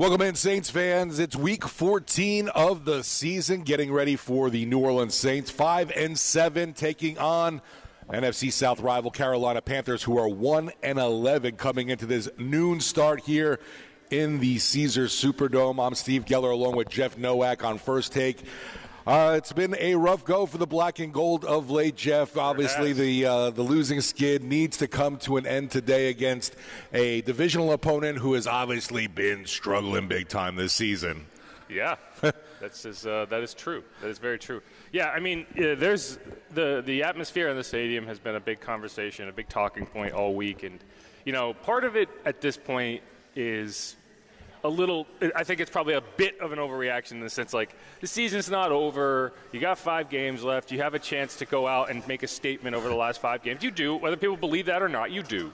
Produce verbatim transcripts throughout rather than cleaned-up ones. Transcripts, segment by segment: Welcome in, Saints fans. It's week fourteen of the season, getting ready for the New Orleans Saints, five and seven, taking on N F C South rival Carolina Panthers, who are one and eleven coming into this noon start here in the Caesars Superdome. I'm Steve Geller along with Jeff Nowak on First Take. Uh, it's been a rough go for the black and gold of late, Jeff. Obviously, the uh, the losing skid needs to come to an end today against a divisional opponent who has obviously been struggling big time this season. Yeah, that's is, uh, that is true. That is very true. Yeah, I mean, yeah, there's the, the atmosphere in the stadium has been a big conversation, a big talking point all week. And, you know, part of it at this point is – a little, I think it's probably a bit of an overreaction in the sense, like, the season's not over. You got five games left. You have a chance to go out and make a statement over the last five games. You do. Whether people believe that or not, you do.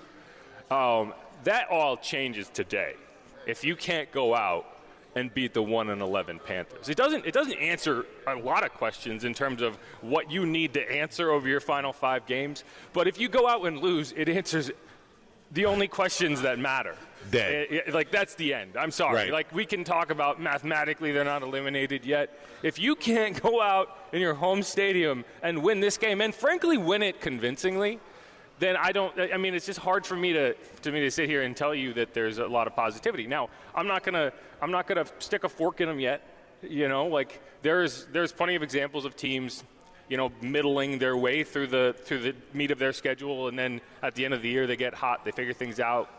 Um, that all changes today if you can't go out and beat the one and eleven Panthers. It doesn't, it doesn't answer a lot of questions in terms of what you need to answer over your final five games. But if you go out and lose, it answers the only questions that matter. It, it, like, that's the end. I'm sorry. Right. Like, we can talk about mathematically they're not eliminated yet. If you can't go out in your home stadium and win this game, and frankly win it convincingly, then I don't – I mean, it's just hard for me to to me to sit here and tell you that there's a lot of positivity. Now, I'm not going to I'm not going to stick a fork in them yet. You know, like, there's there's plenty of examples of teams – you know, middling their way through the through the meat of their schedule, and then at the end of the year they get hot, they figure things out,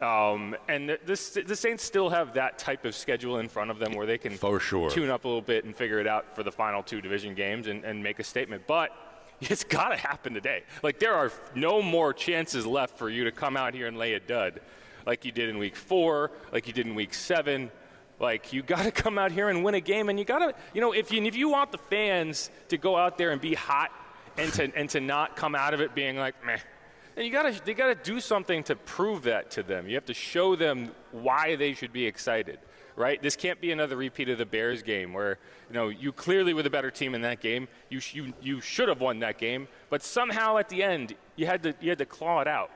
um, and the, the, the Saints still have that type of schedule in front of them where they can for sure tune up a little bit and figure it out for the final two division games and, and make a statement. But it's got to happen today. Like, there are no more chances left for you to come out here and lay a dud, like you did in week four, like you did in week seven. Like, you got to come out here and win a game, and you got to, you know, if you if you want the fans to go out there and be hot, and to and to not come out of it being like meh, then you got to they got to do something to prove that to them. You have to show them why they should be excited, right? This can't be another repeat of the Bears game where, you know, you clearly were the better team in that game. You you you should have won that game, but somehow at the end you had to you had to claw it out.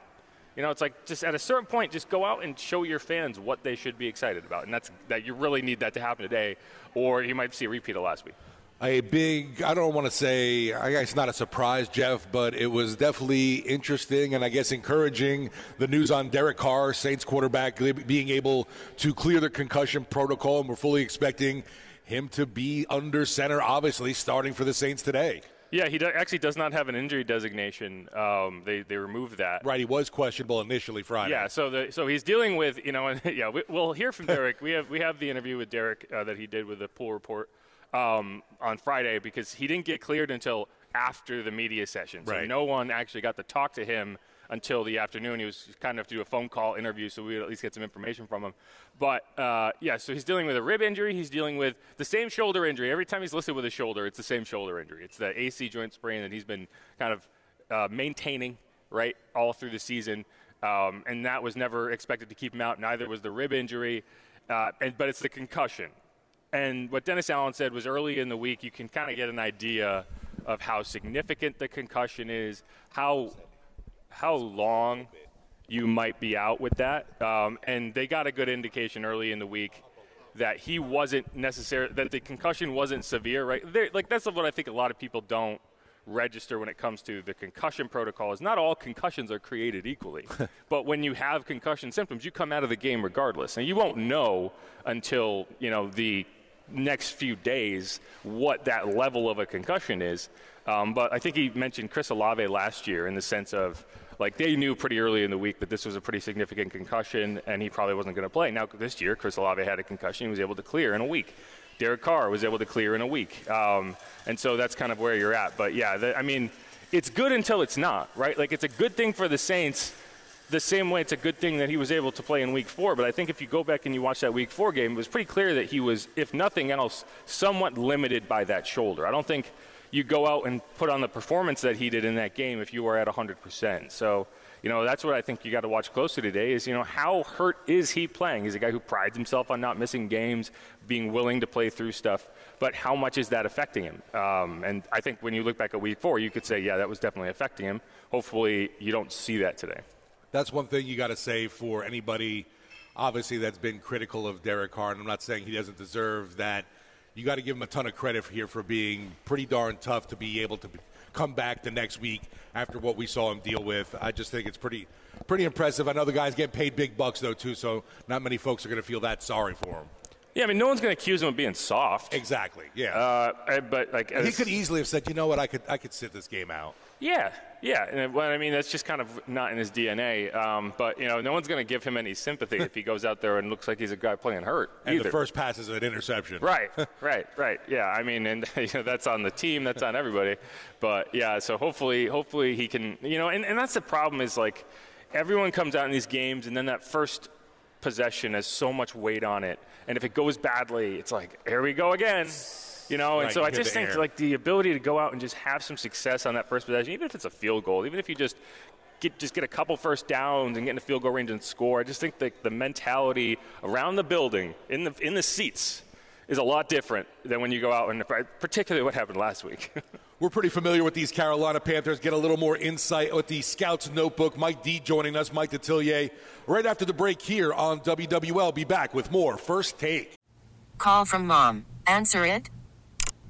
You know, it's like, just at a certain point, just go out and show your fans what they should be excited about. And that's that you really need that to happen today, or you might see a repeat of last week. A big, I don't want to say, I guess not a surprise, Jeff, but it was definitely interesting and I guess encouraging, the news on Derek Carr, Saints quarterback, being able to clear the concussion protocol. And we're fully expecting him to be under center, obviously, starting for the Saints today. Yeah, he do- actually does not have an injury designation. Um, they they removed that. Right, he was questionable initially Friday. Yeah, so the so he's dealing with, you know, and, yeah, we, we'll hear from Derek. we have we have the interview with Derek uh, that he did with the pool report um, on Friday, because he didn't get cleared until after the media session. So right. No one actually got to talk to him until the afternoon. He was kind enough to do a phone call interview, so we would at least get some information from him. But, uh, yeah, so he's dealing with a rib injury. He's dealing with the same shoulder injury. Every time he's listed with a shoulder, it's the same shoulder injury. It's the A C joint sprain that he's been kind of uh, maintaining, right, all through the season. Um, and that was never expected to keep him out. Neither was the rib injury, uh, and but it's the concussion. And what Dennis Allen said was, early in the week, you can kind of get an idea of how significant the concussion is, how – how long you might be out with that. Um, and they got a good indication early in the week that he wasn't necessarily, that the concussion wasn't severe, right? They're, like, that's what I think a lot of people don't register when it comes to the concussion protocol is not all concussions are created equally. But when you have concussion symptoms, you come out of the game regardless. And you won't know until, you know, the next few days what that level of a concussion is. Um, but I think he mentioned Chris Olave last year in the sense of, like, they knew pretty early in the week that this was a pretty significant concussion and he probably wasn't going to play. Now, this year, Chris Olave had a concussion. He was able to clear in a week. Derek Carr was able to clear in a week. Um, and so that's kind of where you're at. But, yeah, the, I mean, it's good until it's not, right? Like, it's a good thing for the Saints the same way it's a good thing that he was able to play in week four. But I think if you go back and you watch that week four game, it was pretty clear that he was, if nothing else, somewhat limited by that shoulder. I don't think you go out and put on the performance that he did in that game if you were at one hundred percent. So, you know, that's what I think you got to watch closely today is, you know, how hurt is he playing? He's a guy who prides himself on not missing games, being willing to play through stuff. But how much is that affecting him? Um, and I think when you look back at week four, you could say, yeah, that was definitely affecting him. Hopefully you don't see that today. That's one thing you got to say for anybody, obviously, that's been critical of Derek Carr. And I'm not saying he doesn't deserve that. You got to give him a ton of credit here for being pretty darn tough to be able to be, come back the next week after what we saw him deal with. I just think it's pretty pretty impressive. I know the guys get paid big bucks, though, too, so not many folks are going to feel that sorry for him. Yeah, I mean, no one's going to accuse him of being soft. Exactly, yeah. Uh, but like, as, he could easily have said, you know what, I could I could sit this game out. Yeah, yeah. And well, I mean, that's just kind of not in his D N A. Um, but, you know, no one's going to give him any sympathy if he goes out there and looks like he's a guy playing hurt. And either. The first pass is an interception. Right, right, right. Yeah, I mean, and you know, that's on the team. That's on everybody. But, yeah, so hopefully hopefully he can, you know, and, and that's the problem is, like, everyone comes out in these games and then that first – possession has so much weight on it, and if it goes badly, it's like, here we go again, you know. And right, so I just think air. like the ability to go out and just have some success on that first possession, even if it's a field goal, even if you just get just get a couple first downs and get in the field goal range and score. I just think that the mentality around the building, in the in the seats, is a lot different than when you go out, and particularly what happened last week. We're pretty familiar with these Carolina Panthers. Get a little more insight with the Scouts Notebook. Mike D joining us, Mike Detillier, right after the break here on W W L. Be back with more First Take. Call from mom. Answer it.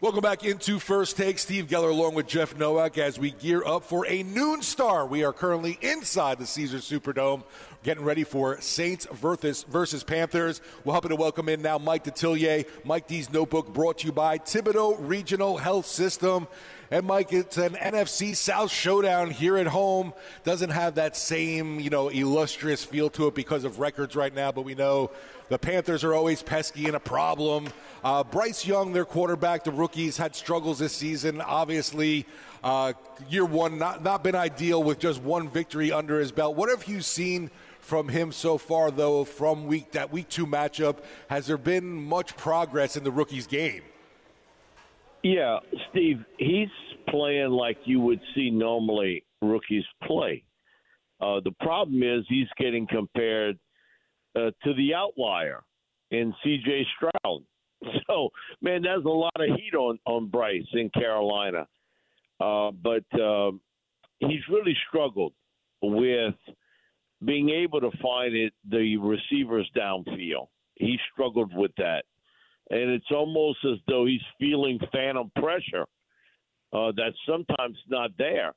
Welcome back into First Take. Steve Geller along with Jeff Nowak as we gear up for a noon star. We are currently inside the Caesars Superdome getting ready for Saints versus, versus Panthers. We're happy to welcome in now Mike Detillier. Mike D's Notebook brought to you by Thibodeau Regional Health System. And, Mike, it's an N F C South showdown here at home. Doesn't have that same, you know, illustrious feel to it because of records right now, but we know the Panthers are always pesky and a problem. Uh, Bryce Young, their quarterback, the rookies, had struggles this season. Obviously, uh, year one, not, not been ideal with just one victory under his belt. What have you seen from him so far, though, from week that week two matchup? Has there been much progress in the rookies' game? Yeah, Steve, he's playing like you would see normally rookies play. Uh, the problem is he's getting compared uh, to the outlier in C J. Stroud. So, man, that's a lot of heat on, on Bryce in Carolina. Uh, but uh, he's really struggled with being able to find it, the receivers downfield. He struggled with that. And it's almost as though he's feeling phantom pressure uh, that's sometimes not there.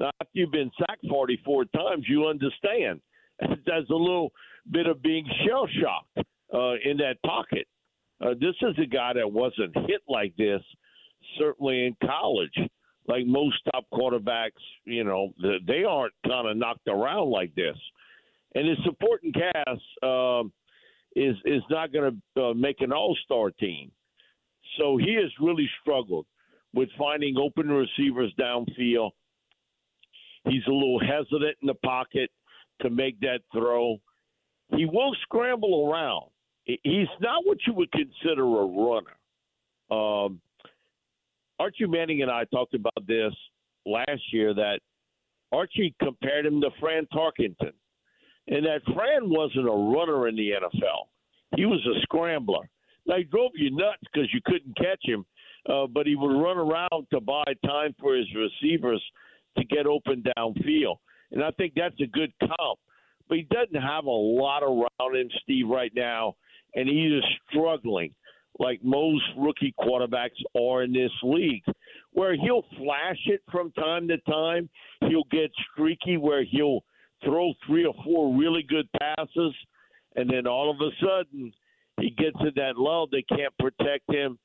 Now, if you've been sacked forty-four times, you understand. There's a little bit of being shell-shocked uh, in that pocket. Uh, this is a guy that wasn't hit like this, certainly in college. like most top quarterbacks, you know, they aren't kind of knocked around like this. And his supporting cast uh, is is not going to uh, make an all-star team. So he has really struggled with finding open receivers downfield. He's a little hesitant in the pocket to make that throw. He will scramble around. He's not what you would consider a runner. Um, Archie Manning and I talked about this last year, that Archie compared him to Fran Tarkenton, and that Fran wasn't a runner in the N F L. He was a scrambler. Now, he drove you nuts because you couldn't catch him, uh, but he would run around to buy time for his receivers to get open downfield. And I think that's a good comp. But he doesn't have a lot around him, Steve, right now, and he is struggling like most rookie quarterbacks are in this league, where he'll flash it from time to time. He'll get streaky where he'll throw three or four really good passes, and then all of a sudden he gets in that lull. They can't protect him.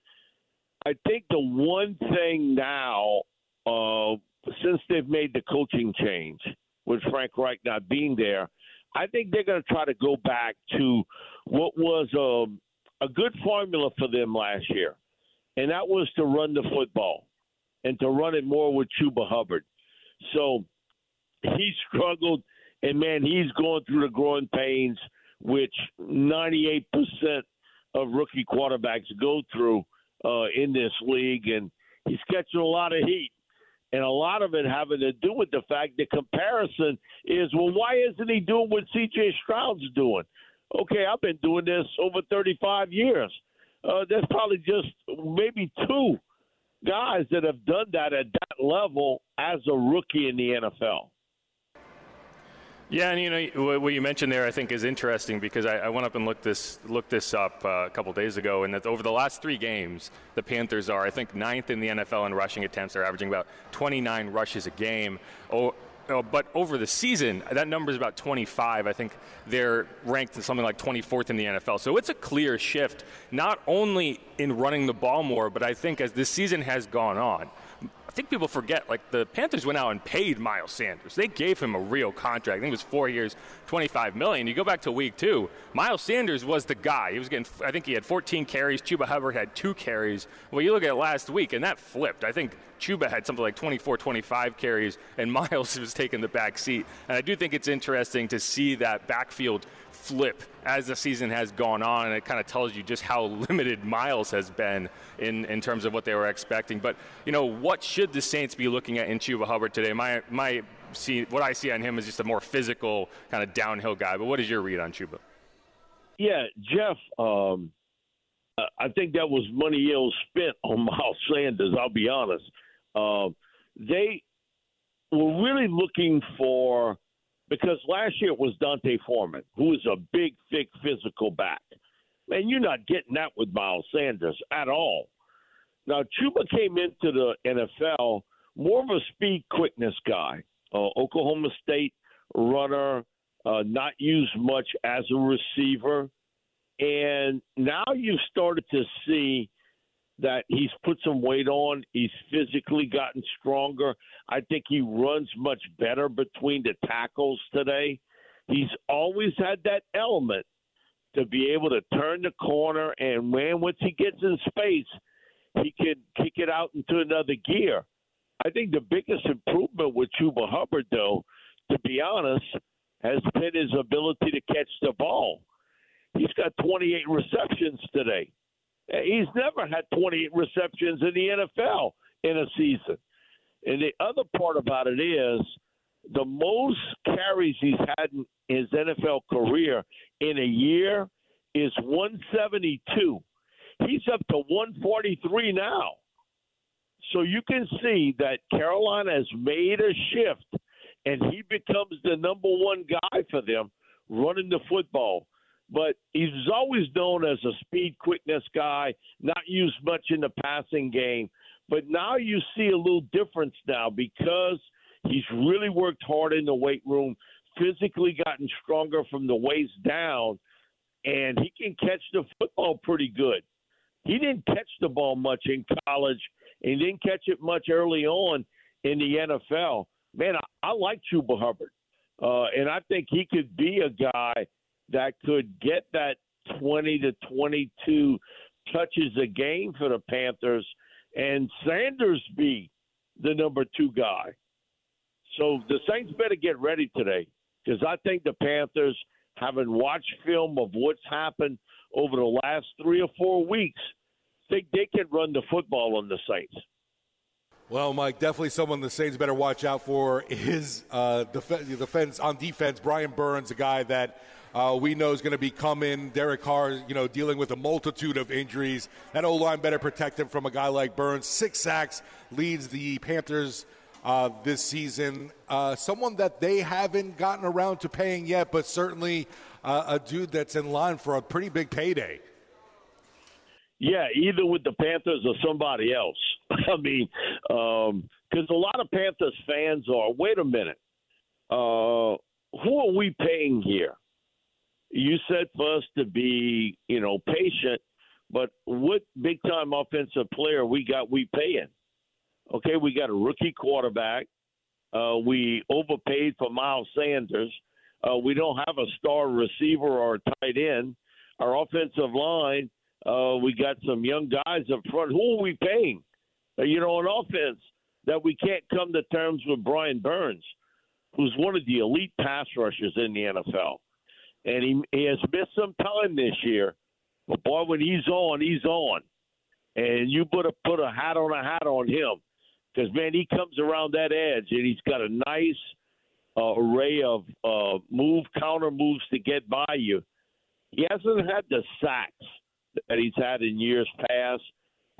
I think the one thing now, uh, since they've made the coaching change, with Frank Reich not being there, I think they're going to try to go back to what was a, a good formula for them last year, and that was to run the football and to run it more with Chuba Hubbard. So he struggled, and, man, he's going through the growing pains, which ninety-eight percent of rookie quarterbacks go through uh, in this league, and he's catching a lot of heat. And a lot of it having to do with the fact the comparison is, well, why isn't he doing what C J. Stroud's doing? Okay, I've been doing this over thirty-five years. Uh, there's probably just maybe two guys that have done that at that level as a rookie in the N F L. Yeah, and you know what you mentioned there, I think, is interesting because I, I went up and looked this looked this up uh, a couple days ago, and that over the last three games, the Panthers are, I think, ninth in the N F L in rushing attempts. They're averaging about twenty-nine rushes a game. Oh, oh, but over the season, that number is about twenty-five. I think they're ranked in something like twenty-fourth in the N F L. So it's a clear shift, not only in running the ball more, but I think as this season has gone on. I think people forget, like, the Panthers went out and paid Miles Sanders. They gave him a real contract. I think it was four years, twenty-five million dollars. You go back to week two, Miles Sanders was the guy. He was getting, I think he had fourteen carries. Chuba Hubbard had two carries. Well, you look at last week, and that flipped. I think Chuba had something like twenty-four, twenty-five carries, and Miles was taking the back seat. And I do think it's interesting to see that backfield flip as the season has gone on, and it kind of tells you just how limited Miles has been in, in terms of what they were expecting. But, you know, what should the Saints be looking at in Chuba Hubbard today? My my see what I see on him is just a more physical kind of downhill guy. But what is your read on Chuba? Yeah, Jeff, um, I think that was money ill spent on Miles Sanders, I'll be honest. Uh, they were really looking for, because last year it was Dante Foreman, who is a big, thick, physical back. Man, you're not getting that with Miles Sanders at all. Now, Chuba came into the N F L more of a speed quickness guy, uh, Oklahoma State runner, uh, not used much as a receiver. And now you've started to see that he's put some weight on. He's physically gotten stronger. I think he runs much better between the tackles today. He's always had that element to be able to turn the corner, and when once he gets in space, he can kick it out into another gear. I think the biggest improvement with Chuba Hubbard, though, to be honest, has been his ability to catch the ball. He's got twenty-eight receptions today. He's never had twenty-eight receptions in the N F L in a season. And the other part about it is the most carries he's had in his N F L career in a year is one seventy-two. He's up to one forty-three now. So you can see that Carolina has made a shift, and he becomes the number one guy for them running the football. But he's always known as a speed quickness guy, not used much in the passing game. But now you see a little difference now because he's really worked hard in the weight room, physically gotten stronger from the waist down, and he can catch the football pretty good. He didn't catch the ball much in college and didn't catch it much early on in the N F L. Man, I, I like Chuba Hubbard, uh, and I think he could be a guy that could get that twenty to twenty-two touches a game for the Panthers, and Sanders be the number two guy. So the Saints better get ready today, because I think the Panthers, having watched film of what's happened over the last three or four weeks, think they can run the football on the Saints. Well, Mike, definitely someone the Saints better watch out for is uh, def- defense on defense. Brian Burns, a guy that uh, we know is going to be coming. Derek Carr, you know, dealing with a multitude of injuries. That O-line better protect him from a guy like Burns. Six sacks, leads the Panthers uh, this season. Uh, someone that they haven't gotten around to paying yet, but certainly uh, a dude that's in line for a pretty big payday. Yeah, either with the Panthers or somebody else. I mean, because um, a lot of Panthers fans are, wait a minute, uh, who are we paying here? You said for us to be, you know, patient, but what big-time offensive player we got we paying? Okay, we got a rookie quarterback. Uh, we overpaid for Miles Sanders. Uh, we don't have a star receiver or a tight end. Our offensive line, Uh, we got some young guys up front. Who are we paying? You know, on offense, that we can't come to terms with Brian Burns, who's one of the elite pass rushers in the N F L. And he, he has missed some time this year. But, boy, when he's on, he's on. And you better put a hat on a hat on him, because, man, he comes around that edge, and he's got a nice uh, array of uh, move, counter moves to get by you. He hasn't had the sacks that he's had in years past.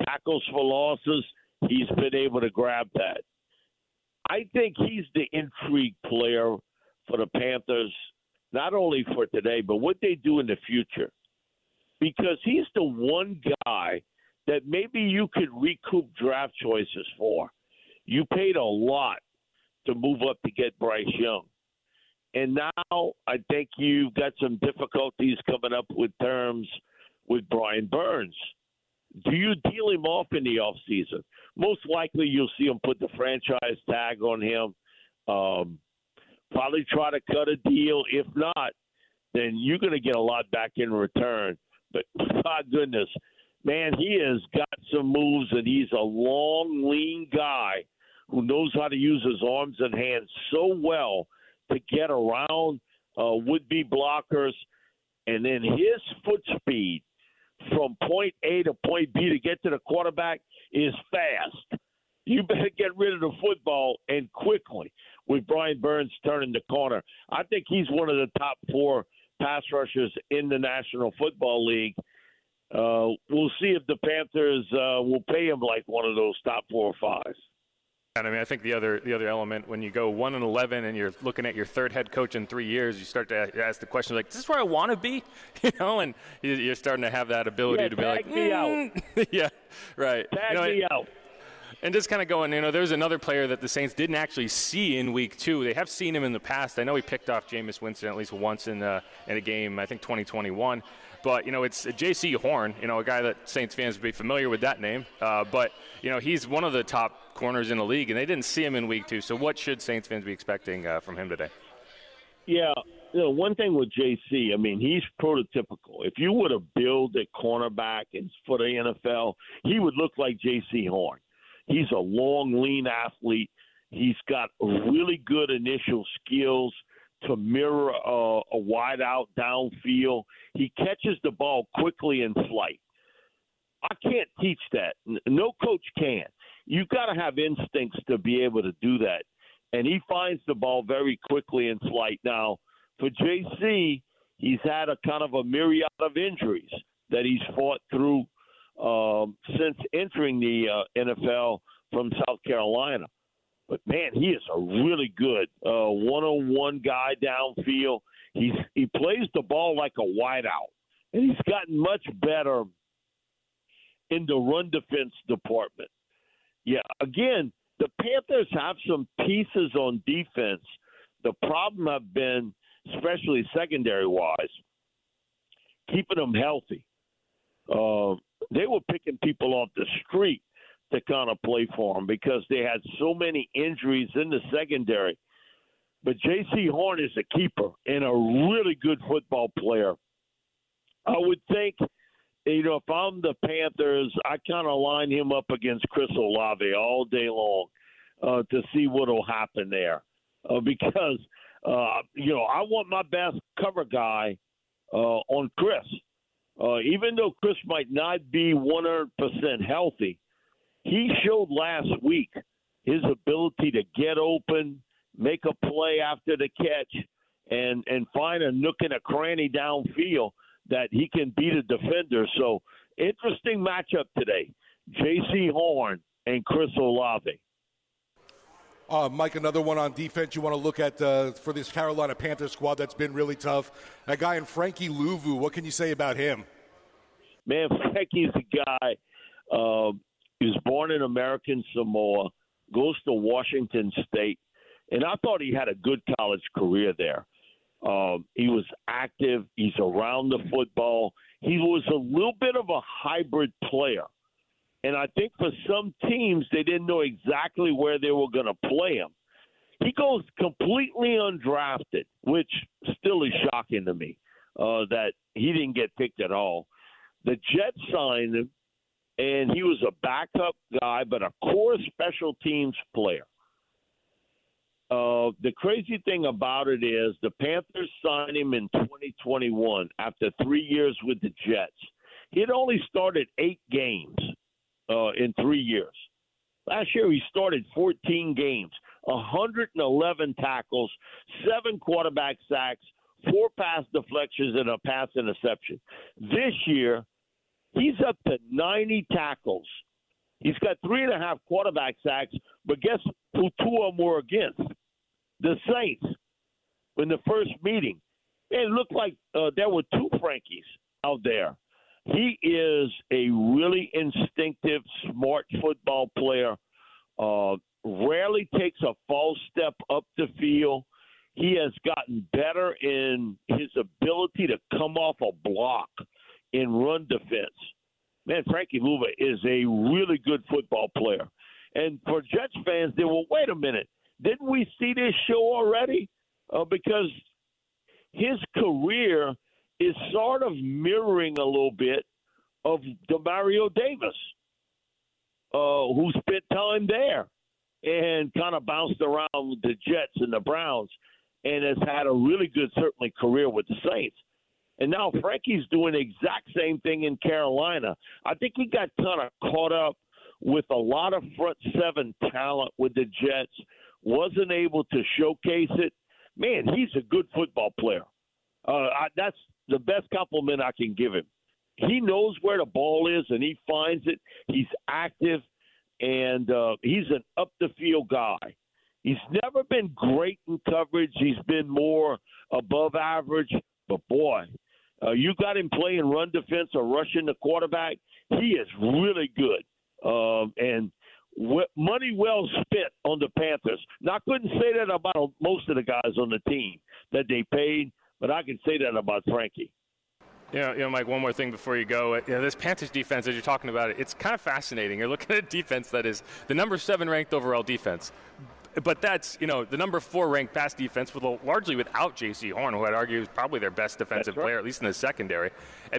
Tackles for losses, he's been able to grab that. I think he's the intrigue player for the Panthers, not only for today, but what they do in the future. Because he's the one guy that maybe you could recoup draft choices for. You paid a lot to move up to get Bryce Young. And now I think you've got some difficulties coming up with terms with Brian Burns. Do you deal him off in the offseason? Most likely you'll see him put the franchise tag on him, um, probably try to cut a deal. If not, then you're going to get a lot back in return. But, my goodness, man, he has got some moves, and he's a long, lean guy who knows how to use his arms and hands so well to get around uh, would-be blockers. And then his foot speed from point A to point B to get to the quarterback is fast. You better get rid of the football, and quickly, with Brian Burns turning the corner. I think he's one of the top four pass rushers in the National Football League. Uh, we'll see if the Panthers uh, will pay him like one of those top four or five. I mean, I think the other the other element, when you go one and eleven and you're looking at your third head coach in three years, you start to ask the question like, "Is this where I want to be?" You know, and you're starting to have that ability yeah, to be like, "Tag me mm. out." Yeah, right. Tag you know, me and, out. And just kind of going, you know, there's another player that the Saints didn't actually see in week two. They have seen him in the past. I know he picked off Jameis Winston at least once in a, in a game. I think twenty twenty-one. But, you know, it's J C. Horn, you know, a guy that Saints fans would be familiar with that name. Uh, but, you know, he's one of the top corners in the league, and they didn't see him in week two. So what should Saints fans be expecting uh, from him today? Yeah, you know, one thing with J C, I mean, he's prototypical. If you were to build a cornerback for the N F L, he would look like J C. Horn. He's a long, lean athlete. He's got really good initial skills to mirror a, a wide out downfield. He catches the ball quickly in flight. I can't teach that. No coach can. You've got to have instincts to be able to do that. And he finds the ball very quickly in flight. Now, for J C, he's had a kind of a myriad of injuries that he's fought through um, since entering the uh, N F L from South Carolina. But, man, he is a really good uh, one-on-one guy downfield. He's, he plays the ball like a wideout, and he's gotten much better in the run defense department. Yeah, again, the Panthers have some pieces on defense. The problem have been, especially secondary-wise, keeping them healthy. Uh, they were picking people off the street to kind of play for him because they had so many injuries in the secondary. But J C. Horn is a keeper and a really good football player. I would think, you know, if I'm the Panthers, I kind of line him up against Chris Olave all day long uh, to see what will happen there. Uh, because, uh, you know, I want my best cover guy uh, on Chris. Uh, even though Chris might not be one hundred percent healthy, he showed last week his ability to get open, make a play after the catch, and, and find a nook and a cranny downfield that he can beat a defender. So, interesting matchup today, J C. Horn and Chris Olave. Uh, Mike, another one on defense you want to look at uh, for this Carolina Panthers squad that's been really tough. That guy in Frankie Luvu, what can you say about him? Man, Frankie's a guy. Uh, he was born in American Samoa, goes to Washington State, and I thought he had a good college career there. Um, he was active. He's around the football. He was a little bit of a hybrid player. And I think for some teams, they didn't know exactly where they were going to play him. He goes completely undrafted, which still is shocking to me uh, that he didn't get picked at all. The Jets signed him, and he was a backup guy, but a core special teams player. Uh, the crazy thing about it is the Panthers signed him in twenty twenty-one after three years with the Jets. He had only started eight games uh, in three years. Last year he started fourteen games, one hundred eleven tackles, seven quarterback sacks, four pass deflections, and a pass interception. This year he's up to ninety tackles. He's got three and a half quarterback sacks, but guess who two of them were against? The Saints in the first meeting. It looked like uh, there were two Frankies out there. He is a really instinctive, smart football player. Uh, rarely takes a false step up the field. He has gotten better in his ability to come off a block in run defense. Man, Frankie Luva is a really good football player. And for Jets fans, they were, wait a minute, didn't we see this show already? Uh, because his career is sort of mirroring a little bit of DeMario Davis, uh, who spent time there and kind of bounced around the Jets and the Browns and has had a really good, certainly, career with the Saints. And now Frankie's doing the exact same thing in Carolina. I think he got kind of caught up with a lot of front seven talent with the Jets, wasn't able to showcase it. Man, he's a good football player. Uh, I, that's the best compliment I can give him. He knows where the ball is, and he finds it. He's active, and uh, he's an up-the-field guy. He's never been great in coverage. He's been more above average. But, boy, uh, you got him playing run defense or rushing the quarterback. He is really good. Um, and w- money well spent on the Panthers. Now, I couldn't say that about most of the guys on the team that they paid, but I can say that about Frankie. You know, you know, Mike, one more thing before you go. You know, this Panthers defense, as you're talking about it, it's kind of fascinating. You're looking at a defense that is the number seven ranked overall defense. But that's, you know, the number four ranked pass defense with a, largely without J C. Horn, who I'd argue is probably their best defensive right. player, at least in the secondary.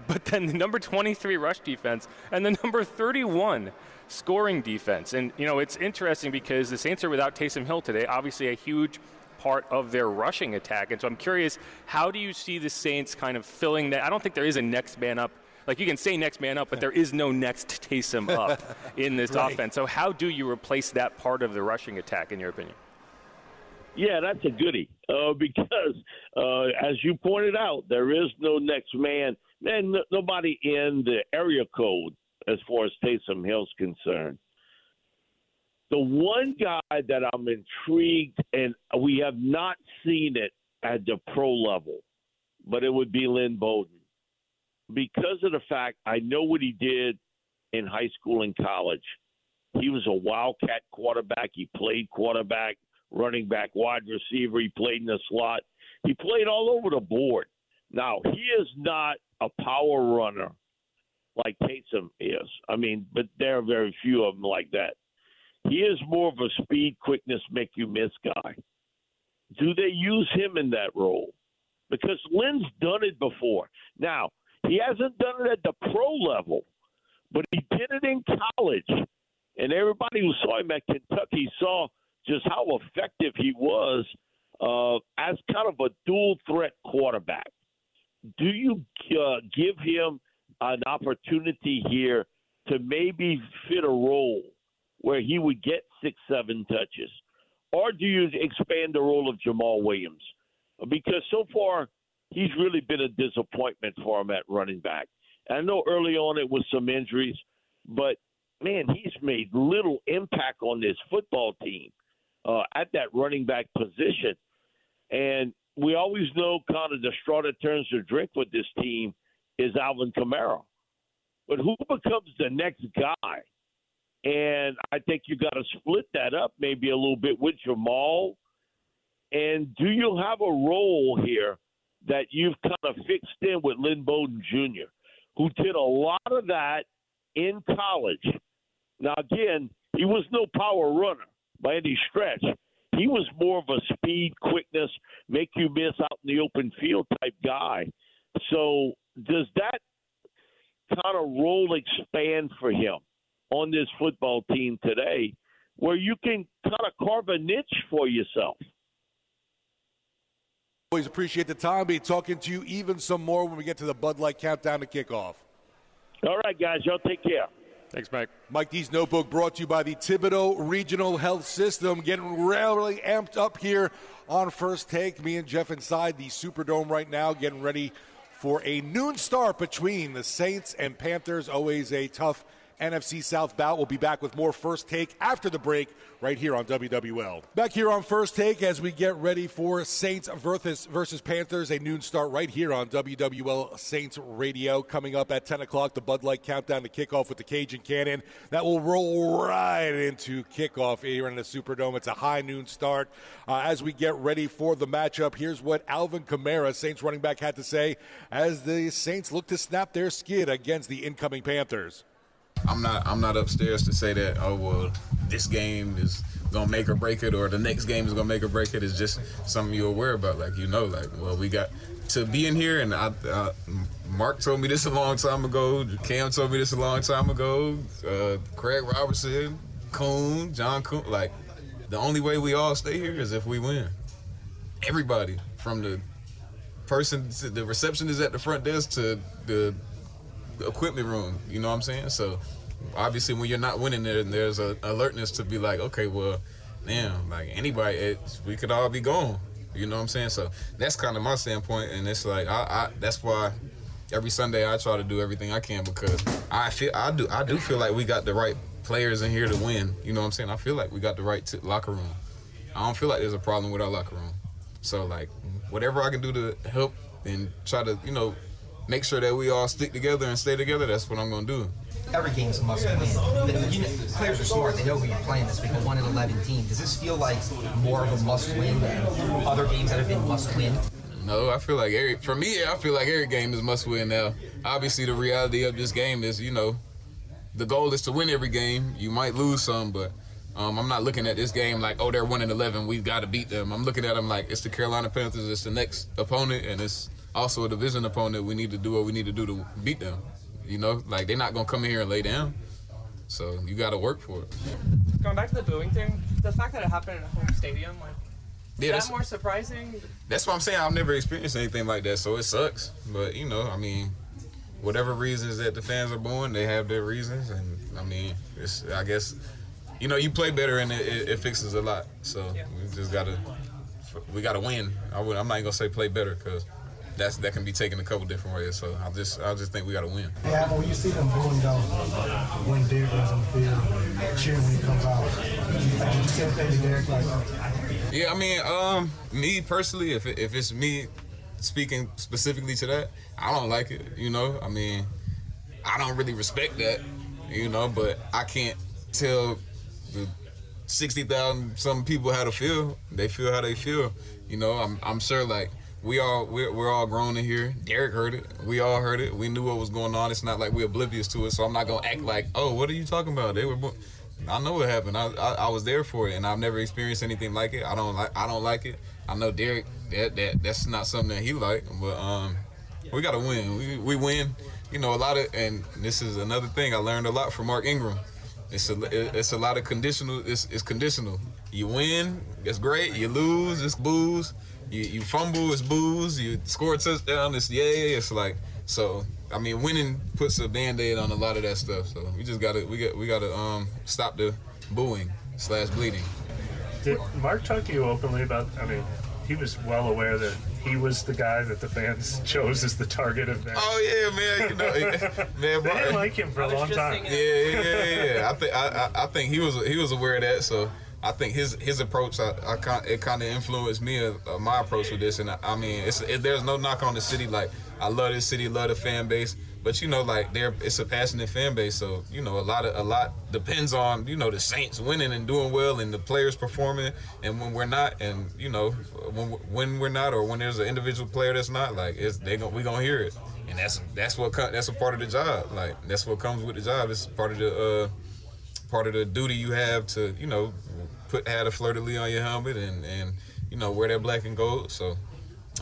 But then the number twenty-three rush defense and the number thirty-one scoring defense. And, you know, it's interesting because the Saints are without Taysom Hill today, obviously a huge part of their rushing attack. And so I'm curious, how do you see the Saints kind of filling that? I don't think there is a next man up. Like, you can say next man up, but there is no next Taysom up in this right. offense. So how do you replace that part of the rushing attack, in your opinion? Yeah, that's a goodie uh, because, uh, as you pointed out, there is no next man. And n- nobody in the area code as far as Taysom Hill's concerned. The one guy that I'm intrigued, and we have not seen it at the pro level, but it would be Lynn Bowden. Because of the fact I know what he did in high school and college. He was a wildcat quarterback. He played quarterback, running back, wide receiver. He played in the slot. He played all over the board. Now, he is not a power runner like Taysom Taysom is. I mean, but there are very few of them like that. He is more of a speed, quickness, make you miss guy. Do they use him in that role? Because Lynn's done it before. Now, he hasn't done it at the pro level, but he did it in college. And everybody who saw him at Kentucky saw just how effective he was uh, as kind of a dual-threat quarterback. Do you uh, give him an opportunity here to maybe fit a role where he would get six, seven touches? Or do you expand the role of Jamal Williams? Because so far, he's really been a disappointment for him at running back. I know early on it was some injuries, but, man, he's made little impact on this football team uh, at that running back position. And we always know kind of the straw that turns the drink with this team is Alvin Kamara. But who becomes the next guy? And I think you got to split that up maybe a little bit with Jamal. And do you have a role here that you've kind of fixed in with Lynn Bowden Junior, who did a lot of that in college? Now, again, he was no power runner by any stretch. He was more of a speed, quickness, make you miss out in the open field type guy. So does that kind of role expand for him on this football team today, where you can kind of carve a niche for yourself? Always appreciate the time. Be talking to you even some more when we get to the Bud Light countdown to kickoff. All right, guys. Y'all take care. Thanks, Mike. Mike D's Notebook brought to you by the Thibodeau Regional Health System. Getting really amped up here on First Take. Me and Jeff inside the Superdome right now getting ready for a noon start between the Saints and Panthers. Always a tough N F C South bout. We'll be back with more First Take after the break right here on W W L. Back here on First Take as we get ready for Saints versus, versus Panthers, a noon start right here on W W L Saints Radio. Coming up at ten o'clock, the Bud Light countdown to kickoff with the Cajun Cannon. That will roll right into kickoff here in the Superdome. It's a high noon start. Uh, as we get ready for the matchup, here's what Alvin Kamara, Saints running back, had to say as the Saints look to snap their skid against the incoming Panthers. I'm not I'm not upstairs to say that, oh, well, this game is going to make or break it or the next game is going to make or break it. It's just something you're aware about. Like, you know, like, well, we got to be in here. And I, I, Mark told me this a long time ago. Cam told me this a long time ago. Uh, Craig Robertson, Coon, John Coon. Like, the only way we all stay here is if we win. Everybody, from the person, the receptionist at the front desk to the equipment room, you know what I'm saying? So obviously when you're not winning there, there's a alertness to be like, okay, well, damn, like anybody, it, we could all be gone, you know what I'm saying? So that's kind of my standpoint, and it's like I, I that's why every Sunday I try to do everything I can, because I feel I do I do feel like we got the right players in here to win, you know what I'm saying? I feel like we got the right t- locker room. I don't feel like there's a problem with our locker room. So like whatever I can do to help and try to, you know, make sure that we all stick together and stay together. That's what I'm going to do. Every game's a must-win. You know, players are smart. They know who you're playing this week. A one and eleven team. Does this feel like more of a must-win than other games that have been must-win? No, I feel like every. For me, I feel like every game is must-win now. Obviously, the reality of this game is, you know, the goal is to win every game. You might lose some, but um, I'm not looking at this game like, oh, they're one and eleven. We've got to beat them. I'm looking at them like it's the Carolina Panthers. It's the next opponent, and it's also a division opponent. We need to do what we need to do to beat them. You know, like they're not going to come in here and lay down. So you got to work for it. Going back to the booing thing, the fact that it happened in a home stadium, like, yeah, is that more surprising? That's what I'm saying. I've never experienced anything like that, so it sucks. But, you know, I mean, whatever reasons that the fans are booing, they have their reasons. And, I mean, it's, I guess, you know, you play better and it, it, it fixes a lot. So yeah. we just got to we got to win. I would, I'm not going to say play better because That's, that can be taken a couple different ways, so I just I just think we got to win. Yeah, when you see them booing though, when Derek is on the field, cheering when he comes out, like, you can't play to Derek like that. Yeah, I mean, um, me personally, if it, if it's me speaking specifically to that, I don't like it, you know? I mean, I don't really respect that, you know, but I can't tell the sixty thousand some people how to feel. They feel how they feel, you know? I'm I'm sure, like, We all we're, we're all grown in here. Derek heard it. We all heard it. We knew what was going on. It's not like we're oblivious to it. So I'm not gonna act like, oh, what are you talking about? They were. Born. I know what happened. I, I I was there for it, and I've never experienced anything like it. I don't like I don't like it. I know Derek. That that that's not something that he liked. But um, we gotta win. We we win. You know a lot of, and this is another thing I learned a lot from Mark Ingram. It's a it's a lot of conditional. It's it's conditional. You win, it's great. You lose, it's booze. You, you fumble, it's booze. You score a touchdown, it's yay. It's like, so, I mean, winning puts a Band-Aid on a lot of that stuff. So we just got to we got, we got to um, stop the booing slash bleeding. Did Mark talk to you openly about, I mean, he was well aware that he was the guy that the fans chose as the target of that. Oh, yeah, man. You know, man, they didn't like him for a long time. Yeah, yeah, yeah, yeah. I, th- I, I, I think he was he was aware of that, so. I think his his approach, I, I kind it kind of influenced me uh, my approach with this, and I, I mean, it's it, there's no knock on the city. Like, I love this city, love the fan base, but you know, like, there it's a passionate fan base, so you know, a lot of a lot depends on you know the Saints winning and doing well, and the players performing, and when we're not, and you know, when when we're not, or when there's an individual player that's not, like, it's they gon we gonna hear it, and that's that's what that's a part of the job. Like, that's what comes with the job. It's part of the uh, part of the duty you have to you know. Put had a fleur de lis on your helmet and, and you know wear that black and gold. So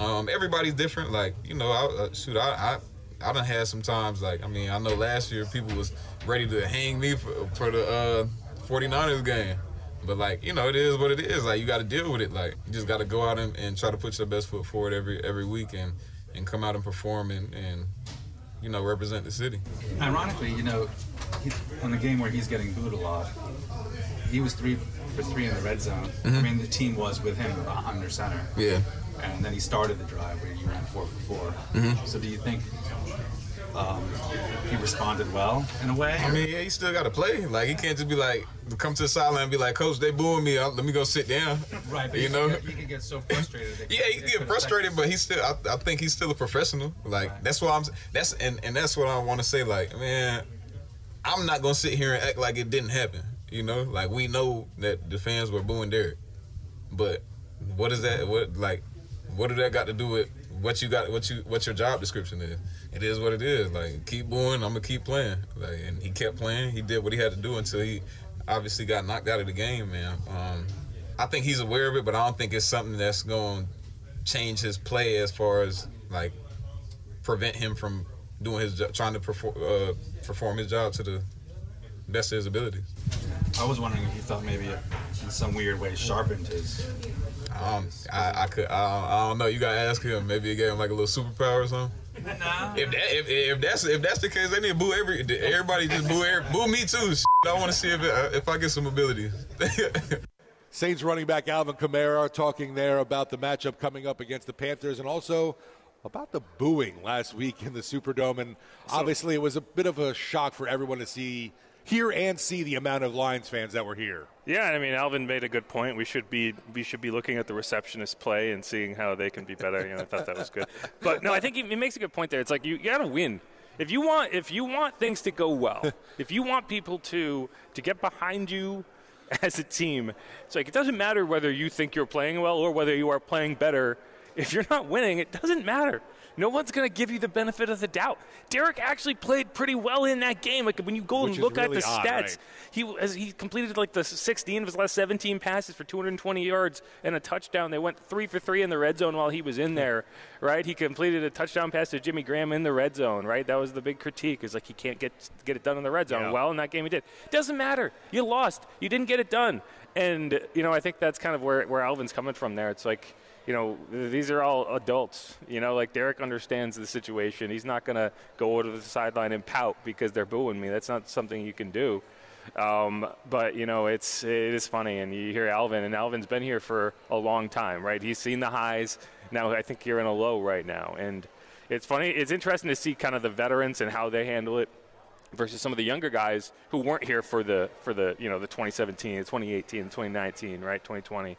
um, everybody's different. Like you know, I, uh, shoot, I I I done had some times. Like I mean, I know last year people was ready to hang me for for the uh, 49ers game, but like you know, it is what it is. Like you got to deal with it. Like you just got to go out and, and try to put your best foot forward every every week and, and come out and perform and, and you know represent the city. Ironically, you know, he, on the game where he's getting booed a lot, he was three. For three in the red zone. Mm-hmm. I mean, the team was with him under center. Yeah. And then he started the drive where you ran four for four. Mm-hmm. So do you think um, he responded well in a way? I mean, yeah, he still got to play. Like, he can't just be like, come to the sideline and be like, Coach, they booing me. I'll, let me go sit down. Right. But you know? He could get so frustrated. That yeah, he could get frustrated, but he's still, I, I think he's still a professional. Like, right. that's what I'm, that's, and, and that's what I want to say. Like, man, I'm not going to sit here and act like it didn't happen. You know, like we know that the fans were booing Derek, but what is that? What like, what did that got to do with what you got? What you what your job description is? It is what it is. Like keep booing, I'm gonna keep playing. Like and he kept playing. He did what he had to do until he obviously got knocked out of the game, man. Um, I think he's aware of it, but I don't think it's something that's gonna change his play as far as like prevent him from doing his job, trying to perform uh, perform his job to the best of his abilities. I was wondering if you thought maybe it, in some weird way, sharpened his. Um, I, I could. I, I don't know. You gotta ask him. Maybe it gave him like a little superpower or something. No. If that, if, if that's if that's the case, they need to boo every everybody. Just boo every, boo me too. I want to see if it, if I get some abilities. Saints running back Alvin Kamara talking there about the matchup coming up against the Panthers and also about the booing last week in the Superdome. And obviously, it was a bit of a shock for everyone to see. Hear and see the amount of Lions fans that were here. Yeah, I mean, Alvin made a good point. We should be we should be looking at the receptionist play and seeing how they can be better. You know, I thought that was good. But no, I think he makes a good point there. It's like you, you got to win if you want if you want things to go well. If you want people to to get behind you as a team, it's like it doesn't matter whether you think you're playing well or whether you are playing better. If you're not winning, it doesn't matter. No one's going to give you the benefit of the doubt. Derek actually played pretty well in that game. Like when you go and look at the stats, he as he completed like the sixteen of his last seventeen passes for two hundred twenty yards and a touchdown. They went three for three in the red zone while he was in there, right? He completed a touchdown pass to Jimmy Graham in the red zone, right? That was the big critique is like he can't get get it done in the red zone. Yeah. Well, in that game he did. Doesn't matter. You lost. You didn't get it done. And you know, I think that's kind of where where Alvin's coming from there. It's like, you know, these are all adults. You know, like Derek understands the situation. He's not going to go over to the sideline and pout because they're booing me. That's not something you can do. Um, but, you know, it's, it is funny. And you hear Alvin, and Alvin's been here for a long time, right? He's seen the highs. Now I think you're in a low right now. And it's funny. It's interesting to see kind of the veterans and how they handle it versus some of the younger guys who weren't here for the, for the you know, the twenty seventeen, the twenty eighteen, the twenty nineteen, right, twenty twenty.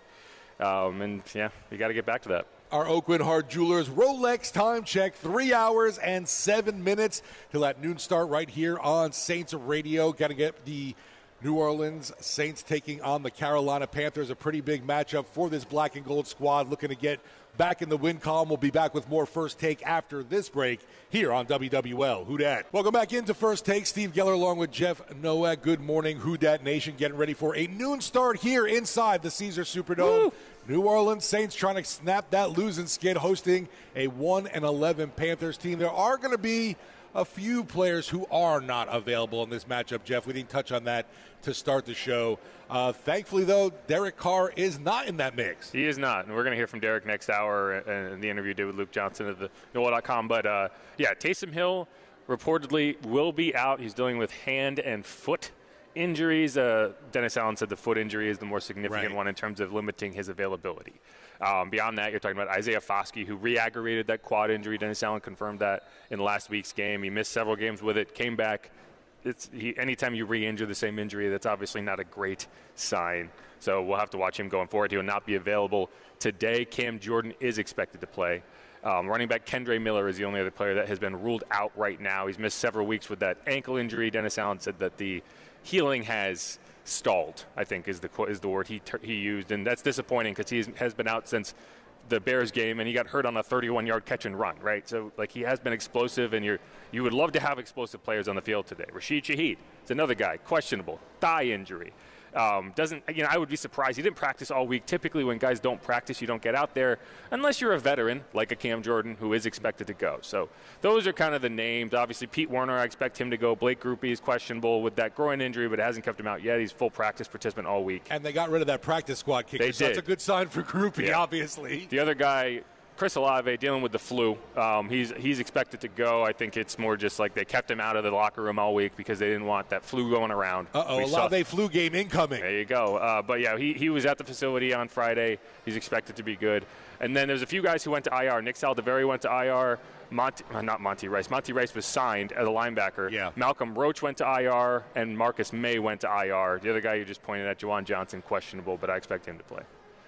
Um, and, yeah, you got to get back to that. Our Oakwood Hard Jewelers Rolex time check, three hours and seven minutes till that noon start right here on Saints Radio. Got to get the New Orleans Saints taking on the Carolina Panthers, a pretty big matchup for this black and gold squad looking to get back in the win column. We'll be back with more First Take after this break here on W W L. Who Dat? Welcome back into First Take. Steve Geller along with Jeff Nowak. Good morning, Who Dat Nation, getting ready for a noon start here inside the Caesars Superdome. Woo! New Orleans Saints trying to snap that losing skid, hosting a one and eleven Panthers team. There are going to be a few players who are not available in this matchup, Jeff. We didn't touch on that to start the show. Uh, thankfully, though, Derek Carr is not in that mix. He is not, and we're going to hear from Derek next hour and the interview I did with Luke Johnson of the N O L dot com. But, uh, yeah, Taysom Hill reportedly will be out. He's dealing with hand and foot injuries. Uh, Dennis Allen said the foot injury is the more significant right. one in terms of limiting his availability. Um, beyond that, you're talking about Isaiah Foskey, who re-aggravated that quad injury. Dennis Allen confirmed that in last week's game. He missed several games with it, came back. It's he, anytime you re-injure the same injury, that's obviously not a great sign. So we'll have to watch him going forward. He will not be available today. Cam Jordan is expected to play. Um, running back Kendre Miller is the only other player that has been ruled out right now. He's missed several weeks with that ankle injury. Dennis Allen said that the healing has stalled, I think, is the is the word he he used, and that's disappointing because he has been out since the Bears game, and he got hurt on a thirty-one-yard catch and run, right? So, like, he has been explosive, and you you would love to have explosive players on the field today. Rashid Shaheed is another guy, questionable, thigh injury. Um, doesn't you know? I would be surprised. He didn't practice all week. Typically, when guys don't practice, you don't get out there unless you're a veteran like a Cam Jordan, who is expected to go. So those are kind of the names. Obviously, Pete Werner, I expect him to go. Blake Grupe is questionable with that groin injury, but it hasn't kept him out yet. He's full practice participant all week. And they got rid of that practice squad kicker. They so did. That's a good sign for Grupe, yeah. Obviously. The other guy, Chris Olave, dealing with the flu. Um, he's he's expected to go. I think it's more just like they kept him out of the locker room all week because they didn't want that flu going around. Uh-oh, Olave flu game incoming. There you go. Uh, but, yeah, he, he was at the facility on Friday. He's expected to be good. And then there's a few guys who went to I R. Nick Saldiveri went to I R. Monty, not Monty Rice. Monty Rice was signed as a linebacker. Yeah. Malcolm Roach went to I R, and Marcus May went to I R. The other guy you just pointed at, Juwan Johnson, questionable, but I expect him to play.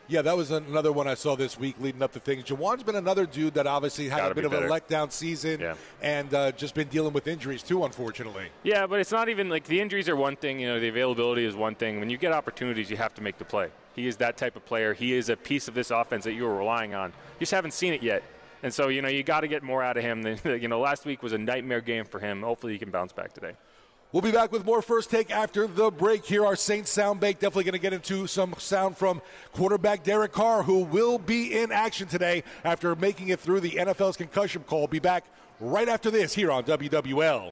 Yeah, that was another one I saw this week leading up to things. Jawan's been another dude that obviously had Gotta a bit be of a letdown season yeah. and uh, just been dealing with injuries too, unfortunately. Yeah, but it's not even like the injuries are one thing. You know, the availability is one thing. When you get opportunities, you have to make the play. He is that type of player. He is a piece of this offense that you are relying on. You just haven't seen it yet. And so, you know, you got to get more out of him. Than, you know, last week was a nightmare game for him. Hopefully he can bounce back today. We'll be back with more First Take after the break here. Our Saints soundbite, definitely going to get into some sound from quarterback Derek Carr, who will be in action today after making it through the N F L's concussion call. Be back right after this here on W W L.